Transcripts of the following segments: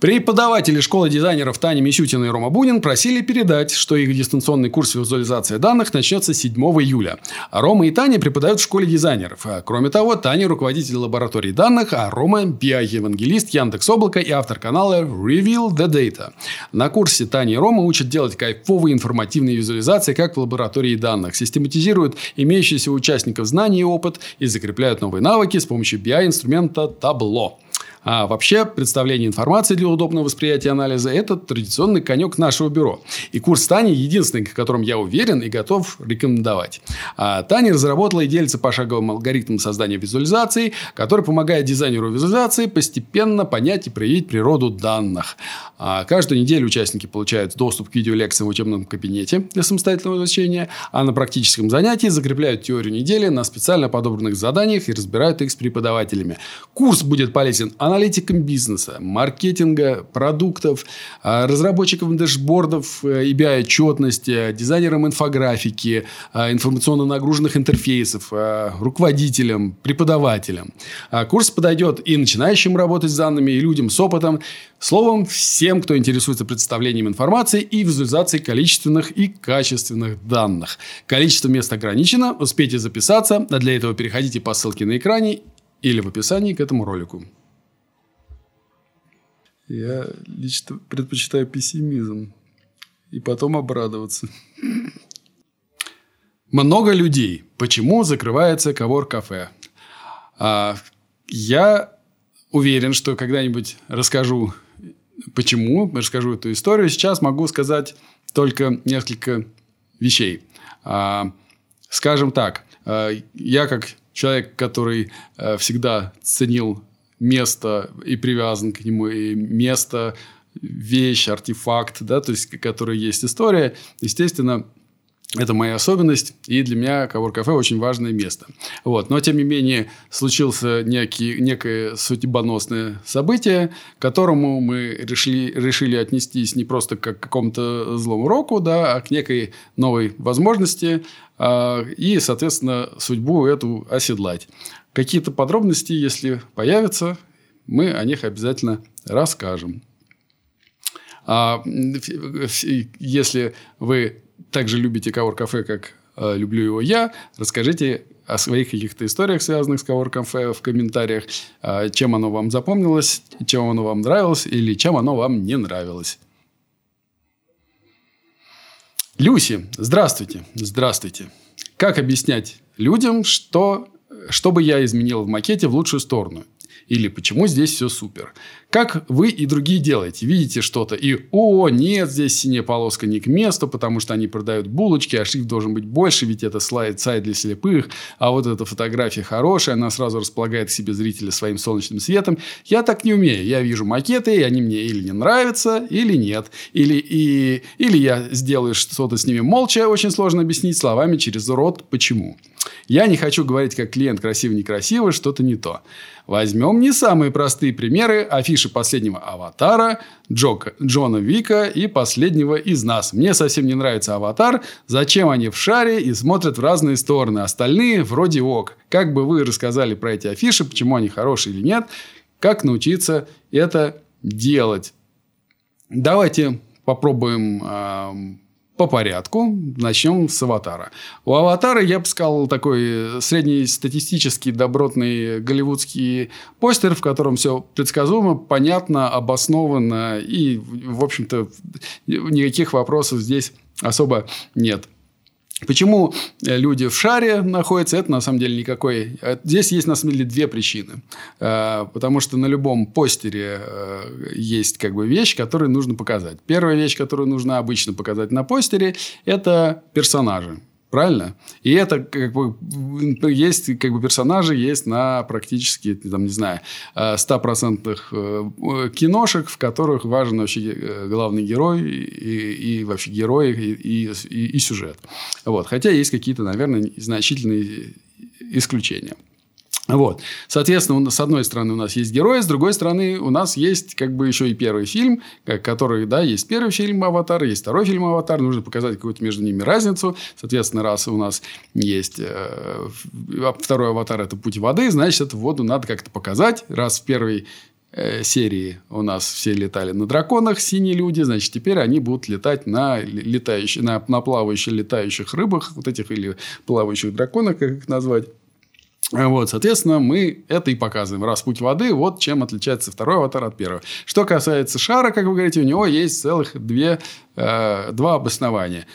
Преподаватели школы дизайнеров Таня Мисютина и Рома Бунин просили передать, что их дистанционный курс визуализации данных начнется 7 июля. А Рома и Таня преподают в школе дизайнеров. Кроме того, Таня – руководитель лаборатории данных, а Рома – BI-евангелист Яндекс.Облако и автор канала Reveal the Data. На курсе Таня и Рома учат делать кайфовые информативные визуализации, как в лаборатории данных, систематизируют имеющиеся у участников знания и опыт и закрепляют новые навыки с помощью BI-инструмента Tableau. А вообще, представление информации для удобного восприятия и анализа – это традиционный конек нашего бюро. И курс Тани – единственный, к которому я уверен и готов рекомендовать. А Таня разработала и делится пошаговым алгоритмом создания визуализаций, который помогает дизайнеру визуализации постепенно понять и проявить природу данных. Каждую неделю участники получают доступ к видеолекциям в учебном кабинете для самостоятельного изучения, а на практическом занятии закрепляют теорию недели на специально подобранных заданиях и разбирают их с преподавателями. Курс будет полезен аналитикам бизнеса, маркетинга, продуктов, разработчикам дэшбордов и BI-отчетности, дизайнерам инфографики, информационно нагруженных интерфейсов, руководителям, преподавателям. Курс подойдет и начинающим работать с данными, и людям с опытом. Словом, всем, кто интересуется представлением информации и визуализацией количественных и качественных данных. Количество мест ограничено, успейте записаться. А для этого переходите по ссылке на экране или в описании к этому ролику. Я лично предпочитаю пессимизм и потом обрадоваться. Много людей. Почему закрывается Коворкафе? Я уверен, что когда-нибудь расскажу, почему, расскажу эту историю. Сейчас могу сказать только несколько вещей. Скажем так, я как человек, который всегда ценил место и привязан к нему, и место, вещь, артефакт, да, то есть, которая есть история. Естественно, это моя особенность, и для меня Коворкафе очень важное место. Вот. Но, тем не менее, случился некое судьбоносное событие, к которому мы решили отнестись не просто как к какому-то злому року, да, а к некой новой возможности и, соответственно, судьбу эту оседлать. Какие-то подробности, если появятся, мы о них обязательно расскажем. Если вы также любите Коворкафе, как люблю его я, расскажите о своих каких-то историях, связанных с Коворкафе, в комментариях, чем оно вам запомнилось, чем оно вам нравилось или чем оно вам не нравилось. Люси, здравствуйте. Здравствуйте. Как объяснять людям, что бы я изменил в макете в лучшую сторону? Или почему здесь все супер? Как вы и другие делаете? Видите что-то и «О, нет, здесь синяя полоска не к месту, потому что они продают булочки, а шрифт должен быть больше, ведь это слайд-сайт для слепых, а вот эта фотография хорошая, она сразу располагает к себе зрителя своим солнечным светом». Я так не умею. Я вижу макеты, и они мне или не нравятся, или нет. Или я сделаю что-то с ними молча, очень сложно объяснить словами через рот «почему». Я не хочу говорить, как клиент красиво-некрасиво, что-то не то. Возьмем не самые простые примеры, афиши последнего «Аватара», Джона Уика и последнего из нас. Мне совсем не нравится «Аватар», зачем они в шаре и смотрят в разные стороны, остальные вроде ок. Как бы вы рассказали про эти афиши, почему они хорошие или нет, как научиться это делать. Давайте попробуем по порядку. Начнем с «Аватара». У «Аватара» я бы сказал такой среднестатистический добротный голливудский постер, в котором все предсказуемо, понятно, обосновано. И, в общем-то, никаких вопросов здесь особо нет. Почему люди в шаре находятся, это на самом деле никакой... Здесь есть на самом деле две причины. Потому что на любом постере есть как бы вещь, которую нужно показать. Первая вещь, которую нужно обычно показать на постере, это персонажи. Правильно? И это как бы есть, как бы персонажи есть на практически, там, не знаю, 100% киношек, в которых важен вообще главный герой и вообще герои и сюжет. Вот. Хотя есть какие-то, наверное, значительные исключения. Вот. Соответственно, с одной стороны у нас есть герои, с другой стороны у нас есть как бы еще и первый фильм, который, да, есть первый фильм «Аватар», есть второй фильм «Аватар», нужно показать какую-то между ними разницу. Соответственно, раз у нас есть второй «Аватар» – это «Путь воды», значит, эту воду надо как-то показать. Раз в первый серии у нас все летали на драконах, синие люди, значит, теперь они будут летать на плавающих летающих рыбах, вот этих или плавающих драконах, как их назвать. Вот, соответственно, мы это и показываем. Раз путь воды, вот чем отличается второй аватар от первого. Что касается шара, как вы говорите, у него есть целых два обоснования.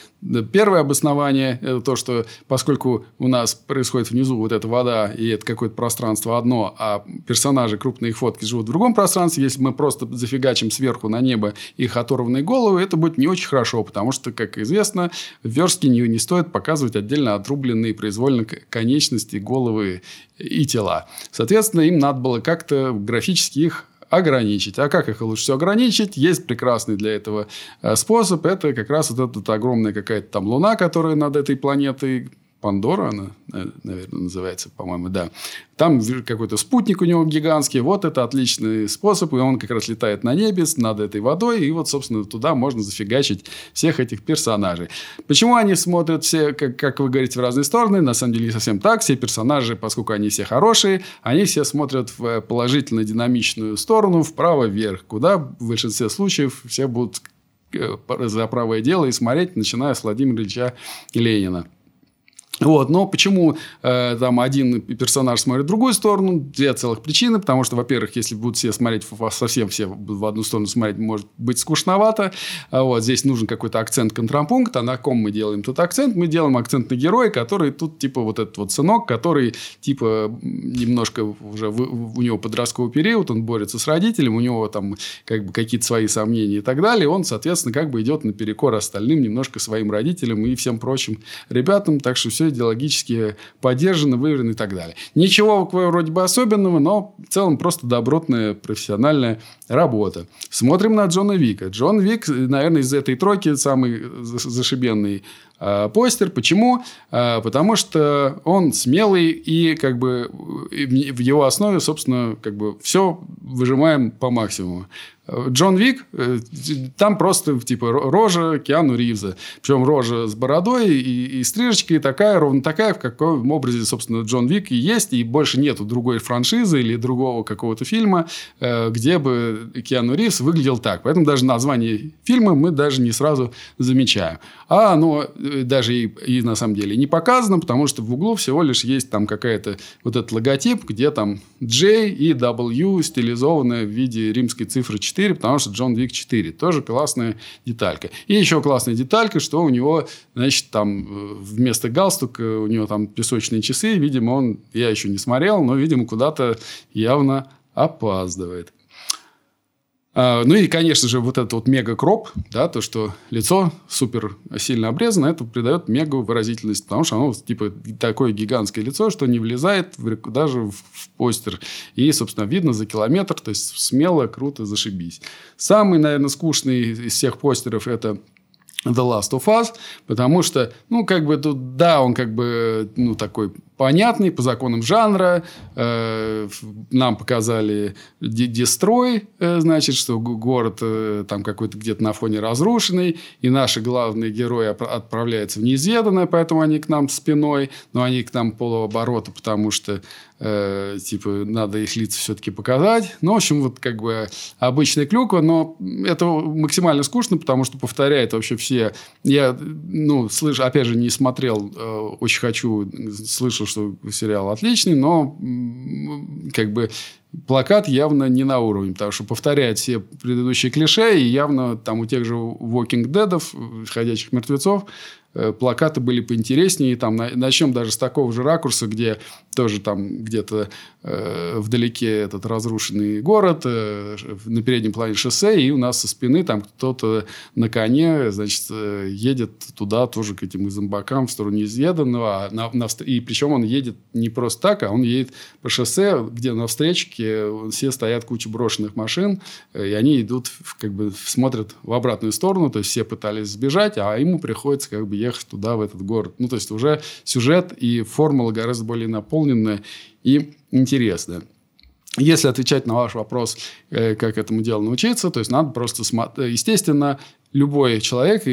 Первое обоснование – это то, что поскольку у нас происходит внизу вот эта вода, и это какое-то пространство одно, а персонажи, крупные их фотки, живут в другом пространстве, если мы просто зафигачим сверху на небо их оторванные головы, это будет не очень хорошо, потому что, как известно, в верстке не стоит показывать отдельно отрубленные произвольно конечности, головы и тела. Соответственно, им надо было как-то графически их ограничить. А как их лучше всего ограничить? Есть прекрасный для этого способ. Это как раз вот эта огромная какая-то там луна, которая над этой планетой. Пандора она, наверное, называется, по-моему, да. Там какой-то спутник у него гигантский. Вот это отличный способ. И он как раз летает на небе над этой водой. И вот, собственно, туда можно зафигачить всех этих персонажей. Почему они смотрят все, как вы говорите, в разные стороны? На самом деле, не совсем так. Все персонажи, поскольку они все хорошие, они все смотрят в положительно динамичную сторону, вправо-вверх. Куда в большинстве случаев все будут за правое дело и смотреть, начиная с Владимира Ильича Ленина. Вот. Но почему там один персонаж смотрит в другую сторону? Две целых причины. Потому что, во-первых, если будут все смотреть, совсем все в одну сторону смотреть, может быть скучновато. Вот. Здесь нужен какой-то акцент-контрапункт. А на ком мы делаем тут акцент? Мы делаем акцент на героя, который тут типа вот этот вот сынок, который типа немножко уже у него подростковый период, он борется с родителем, у него там как бы какие-то свои сомнения и так далее. Он, соответственно, как бы идет наперекор остальным, немножко своим родителям и всем прочим ребятам. Так что все идеологически поддержаны, выверены и так далее. Ничего вроде бы особенного, но в целом просто добротная профессиональная работа. Смотрим на Джона Уика. Джон Уик, наверное, из этой тройки самый зашибенный постер. Почему? Потому что он смелый и как бы в его основе, собственно, как бы все выжимаем по максимуму. Джон Уик, там просто типа рожа Киану Ривза. Причем рожа с бородой и стрижечкой такая, ровно такая, в каком образе, собственно, Джон Уик и есть. И больше нету другой франшизы или другого какого-то фильма, где бы Киану Ривз выглядел так. Поэтому даже название фильма мы даже не сразу замечаем. А оно даже и на самом деле не показано, потому что в углу всего лишь есть там какая-то вот этот логотип, где там J и W стилизованная в виде римской цифры 4. Потому что Джон Уик 4. Тоже классная деталька. И еще классная деталька, что у него, значит, там вместо галстука у него там песочные часы. Видимо, он, я еще не смотрел, но, видимо, куда-то явно опаздывает. Ну, и, конечно же, вот этот вот мега-кроп, да, то, что лицо супер сильно обрезано, это придает мега-выразительность, потому что оно, типа, такое гигантское лицо, что не влезает даже в постер. И, собственно, видно за километр, то есть, смело, круто, зашибись. Самый, наверное, скучный из всех постеров – это The Last of Us, потому что, ну, как бы, тут, да, он как бы, ну, такой понятный по законам жанра. Нам показали дестрой, значит, что город там какой-то где-то на фоне разрушенный, и наши главные герои отправляются в неизведанное, поэтому они к нам спиной, но они к нам полуоборота, потому что типа надо их лица все-таки показать. Ну, в общем, вот как бы обычная клюква, но это максимально скучно, потому что повторяет вообще все. Я, ну, слышу, опять же, не смотрел, очень хочу, слышал, что сериал отличный, но как бы плакат явно не на уровне, потому что повторяет все предыдущие клише, и явно там у тех же Walking Dead, «Ходячих мертвецов», плакаты были поинтереснее. Там, начнем даже с такого же ракурса, где тоже там где-то вдалеке этот разрушенный город, на переднем плане шоссе, и у нас со спины там кто-то на коне, значит, едет туда тоже к этим зомбакам в сторону неизведанного. И причем он едет не просто так, а он едет по шоссе, где на встречке все стоят куча брошенных машин, и они идут, как бы смотрят в обратную сторону, то есть все пытались сбежать, а ему приходится как бы ехать туда, в этот город. Ну, то есть, уже сюжет и формула гораздо более наполненная и интересная. Если отвечать на ваш вопрос, как этому делу научиться, то есть, надо просто, естественно, любой человек,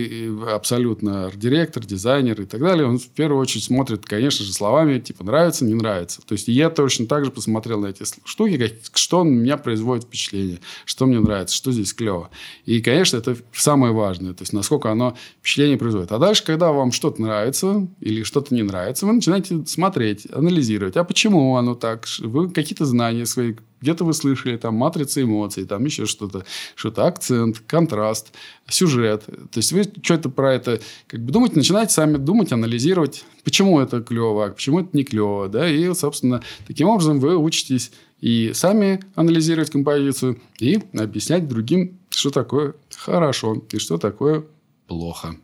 абсолютно арт-директор, дизайнер и так далее, он в первую очередь смотрит, конечно же, словами, типа, нравится, не нравится. То есть, я точно так же посмотрел на эти штуки, что у меня производит впечатление, что мне нравится, что здесь клево. И, конечно, это самое важное, то есть, насколько оно впечатление производит. А дальше, когда вам что-то нравится или что-то не нравится, вы начинаете смотреть, анализировать. А почему оно так? Вы какие-то знания свои... Где-то вы слышали там матрицы эмоций, там еще что-то, что-то акцент, контраст, сюжет. То есть, вы что-то про это как бы думать, начинаете сами думать, анализировать, почему это клево, почему это не клево. Да? И, собственно, таким образом вы учитесь и сами анализировать композицию, и объяснять другим, что такое хорошо и что такое плохо.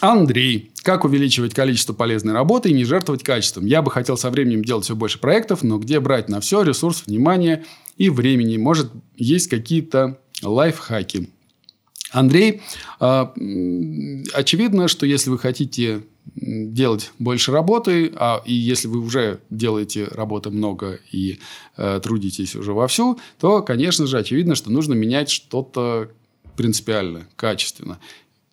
Андрей. Как увеличивать количество полезной работы и не жертвовать качеством? Я бы хотел со временем делать все больше проектов, но где брать на все ресурс, внимание и времени? Может, есть какие-то лайфхаки? Андрей, очевидно, что если вы хотите делать больше работы, и если вы уже делаете работы много и трудитесь уже вовсю, то, конечно же, очевидно, что нужно менять что-то принципиально, качественно.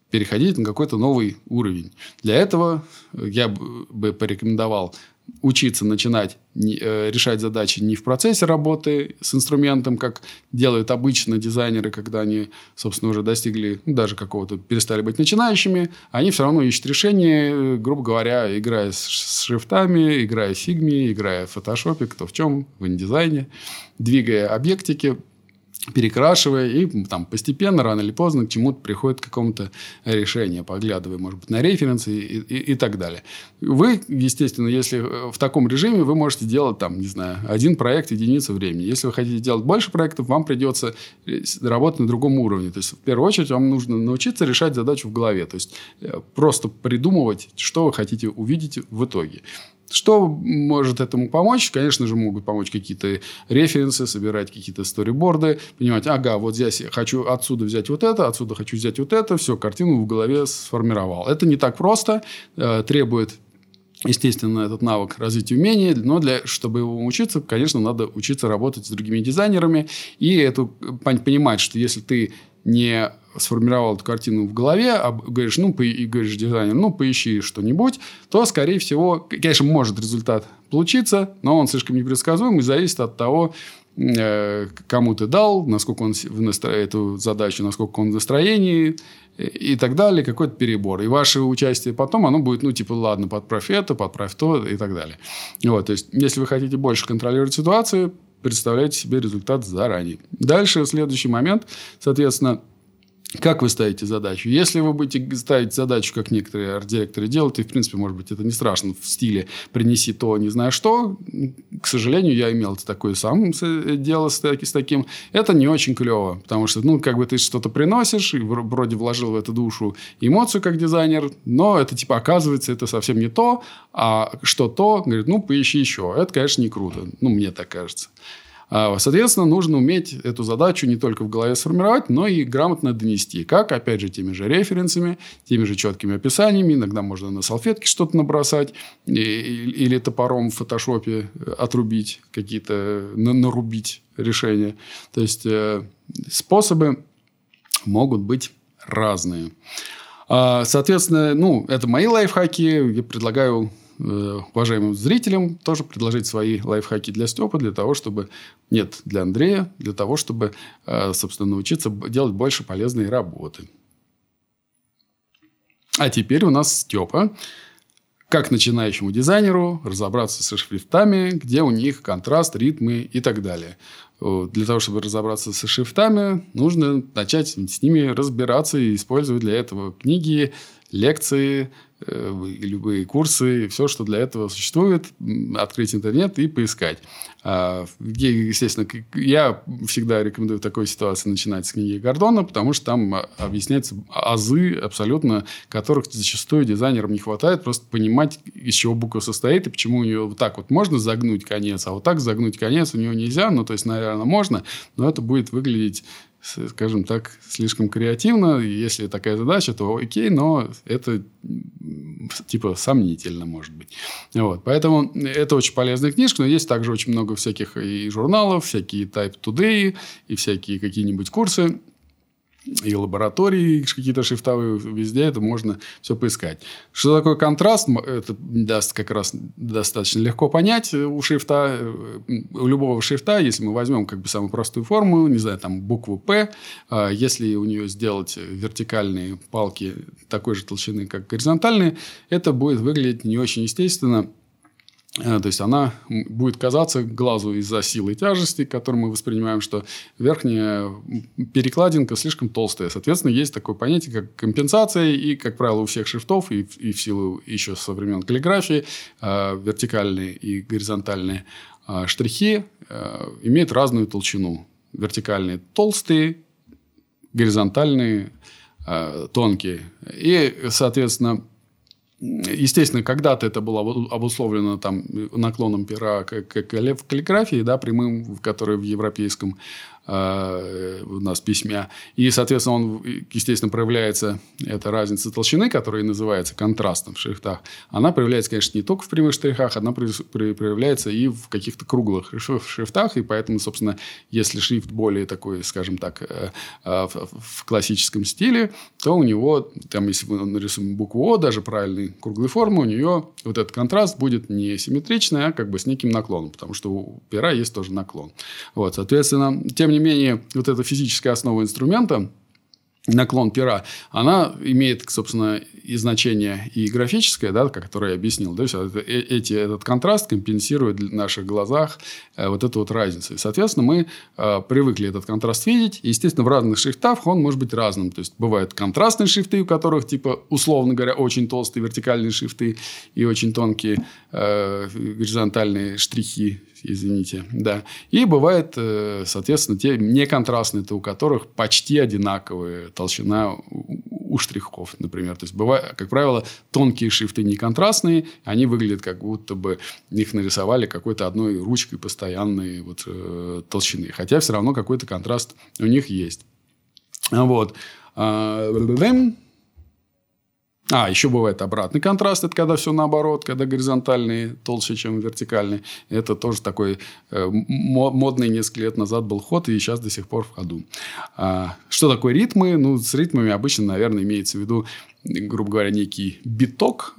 Переходить на какой-то новый уровень. Для этого я бы порекомендовал учиться начинать решать задачи не в процессе работы с инструментом, как делают обычно дизайнеры, когда они, собственно, уже достигли, даже какого-то, перестали быть начинающими. Они все равно ищут решения, грубо говоря, играя с шрифтами, играя в фигме, играя в фотошопе, кто в чем, в индизайне, двигая объектики, перекрашивая, и там постепенно, рано или поздно, к чему-то приходит, к какому-то решению, поглядывая, может быть, на референсы и так далее. Вы, естественно, если в таком режиме, вы можете делать, там, не знаю, один проект, единицу времени. Если вы хотите делать больше проектов, вам придется работать на другом уровне. То есть, в первую очередь, вам нужно научиться решать задачу в голове. То есть, просто придумывать, что вы хотите увидеть в итоге. Что может этому помочь? Конечно же, могут помочь какие-то референсы, собирать какие-то сториборды, понимать, ага, вот здесь я хочу отсюда взять вот это, отсюда хочу взять вот это, все, картину в голове сформировал. Это не так просто, требует, естественно, этот навык развития умений, но чтобы его учиться, конечно, надо учиться работать с другими дизайнерами и понимать, что если ты не сформировал эту картину в голове, а говоришь, говоришь дизайнеру, поищи что-нибудь, то, скорее всего, конечно, может результат получиться, но он слишком непредсказуем и зависит от того, кому ты дал, насколько он эту задачу, насколько он в настроении и так далее, какой-то перебор. И ваше участие потом, оно будет, ладно, подправь это, подправь то и так далее. Вот, то есть, если вы хотите больше контролировать ситуацию, представляйте себе результат заранее. Дальше, следующий момент, соответственно, как вы ставите задачу? Если вы будете ставить задачу, как некоторые арт-директоры делают, и, в принципе, может быть, это не страшно, в стиле «принеси то, не знаю что», к сожалению, я имел такое сам дело с таким, это не очень клево, потому что, ты что-то приносишь, и вроде вложил в эту душу эмоцию, как дизайнер, но это, оказывается, это совсем не то, а что то, говорит, поищи еще. Это, конечно, не круто, мне так кажется. Соответственно, нужно уметь эту задачу не только в голове сформировать, но и грамотно донести. Как? Опять же, теми же референсами, теми же четкими описаниями. Иногда можно на салфетке что-то набросать. Или топором в фотошопе отрубить какие-то, нарубить решения. То есть, способы могут быть разные. Соответственно, это мои лайфхаки. Я предлагаю... уважаемым зрителям тоже предложить свои лайфхаки для Степы, для Андрея, для того, чтобы, собственно, научиться делать больше полезной работы. А теперь у нас Степа. Как начинающему дизайнеру разобраться со шрифтами, где у них контраст, ритмы и так далее. Для того, чтобы разобраться со шрифтами, нужно начать с ними разбираться и использовать для этого книги, лекции, любые курсы, все, что для этого существует, открыть интернет и поискать. Естественно, я всегда рекомендую в такой ситуации начинать с книги Гордона, потому что там объясняются азы абсолютно, которых зачастую дизайнерам не хватает, просто понимать, из чего буква состоит и почему у нее вот так вот можно загнуть конец, а вот так загнуть конец у нее нельзя, то есть, наверное, можно, но это будет выглядеть, скажем так, слишком креативно. Если такая задача, то окей, но это сомнительно, может быть. Вот. Поэтому это очень полезная книжка, но есть также очень много всяких и журналов, всякие Type Today и всякие какие-нибудь курсы. и лаборатории, и какие-то шрифтовые, везде это можно все поискать. Что такое контраст, это даст как раз достаточно легко понять у шрифта, у любого шрифта, если мы возьмем как бы самую простую форму, не знаю, там букву «П», если у нее сделать вертикальные палки такой же толщины, как горизонтальные, это будет выглядеть не очень естественно. То есть, она будет казаться глазу из-за силы тяжести, которую мы воспринимаем, что верхняя перекладинка слишком толстая. Соответственно, есть такое понятие, как компенсация. И, как правило, у всех шрифтов, и в силу еще со времен каллиграфии, вертикальные и горизонтальные штрихи имеют разную толщину. Вертикальные толстые, горизонтальные тонкие. И, соответственно... Естественно, когда-то это было обусловлено там, наклоном пера к каллиграфии, да, прямым, который в европейском у нас письме. И, соответственно, он, естественно, проявляется, эта разница толщины, которая называется контрастом в шрифтах. Она проявляется, конечно, не только в прямых штрихах, она проявляется и в каких-то круглых шрифтах. И поэтому, собственно, если шрифт более такой, скажем так, в классическом стиле, то у него, там, если мы нарисуем букву «О», даже правильный круглой формы, у нее вот этот контраст будет не симметричный, а как бы с неким наклоном, потому что у пера есть тоже наклон. Вот, соответственно, тем не менее, вот эта физическая основа инструмента, наклон пера, она имеет, собственно, и значение и графическое, да, которое я объяснил. То есть, этот контраст компенсирует в наших глазах вот эту вот разницу. И, соответственно, мы привыкли этот контраст видеть. Естественно, в разных шрифтах он может быть разным. То есть, бывают контрастные шрифты, у которых, типа, условно говоря, очень толстые вертикальные шрифты и очень тонкие горизонтальные штрихи. Извините, да. И бывают, соответственно, те неконтрастные, у которых почти одинаковая толщина у штрихов, например. То есть, бывают, как правило, тонкие шрифты неконтрастные, они выглядят как будто бы их нарисовали какой-то одной ручкой постоянной вот, толщины. Хотя все равно какой-то контраст у них есть. Вот. А, еще бывает обратный контраст. Это когда все наоборот. Когда горизонтальные толще, чем вертикальные. Это тоже такой модный несколько лет назад был ход. И сейчас до сих пор в ходу. Что такое ритмы? Ну, с ритмами обычно, наверное, имеется в виду, грубо говоря, некий биток,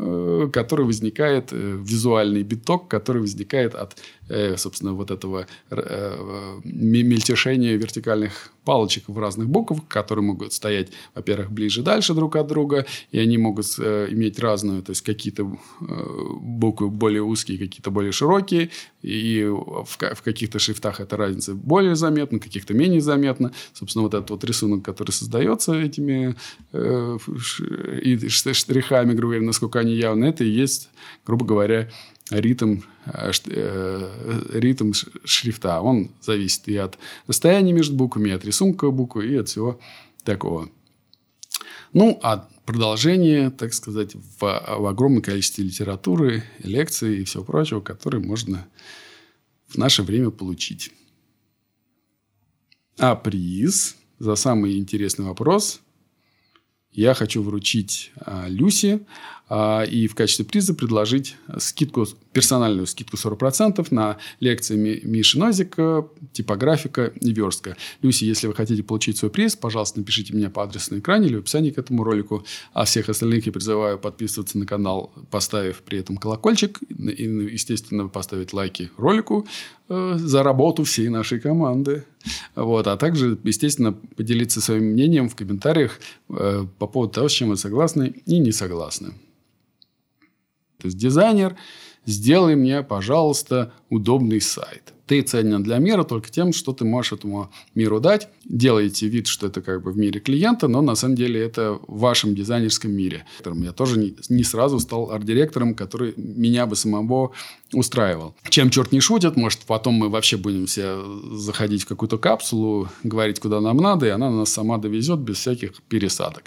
который возникает, визуальный биток, который возникает от, собственно, вот этого мельтешения вертикальных палочек в разных буквах, которые могут стоять, во-первых, ближе дальше друг от друга, и они могут иметь разную, то есть, какие-то буквы более узкие, какие-то более широкие, и в каких-то шрифтах эта разница более заметна, в каких-то менее заметна. Собственно, вот этот вот рисунок, который создается этими и штрихами, грубо говоря, насколько они явны, это и есть, грубо говоря, ритм шрифта. Он зависит и от расстояния между буквами, и от рисунка буквы, и от всего такого. Ну, а продолжение, так сказать, в огромном количестве литературы, лекций и всего прочего, которые можно в наше время получить. А приз за самый интересный вопрос я хочу вручить Люси и в качестве приза предложить скидку, персональную скидку 40% на лекции Миши Нозика, типографика и верстка. Люси, если вы хотите получить свой приз, пожалуйста, напишите меня по адресу на экране или в описании к этому ролику. А всех остальных я призываю подписываться на канал, поставив при этом колокольчик. И, естественно, поставить лайки ролику за работу всей нашей команды. Вот. А также, естественно, поделиться своим мнением в комментариях по поводу того, с чем вы согласны и не согласны. То есть, дизайнер, сделай мне, пожалуйста, удобный сайт. Ты ценен для мира только тем, что ты можешь этому миру дать. Делаете вид, что это как бы в мире клиента, но на самом деле это в вашем дизайнерском мире. Я тоже не сразу стал арт-директором, который меня бы самого устраивал. Чем черт не шутит, может, потом мы вообще будем все заходить в какую-то капсулу, говорить, куда нам надо, и она нас сама довезет без всяких пересадок.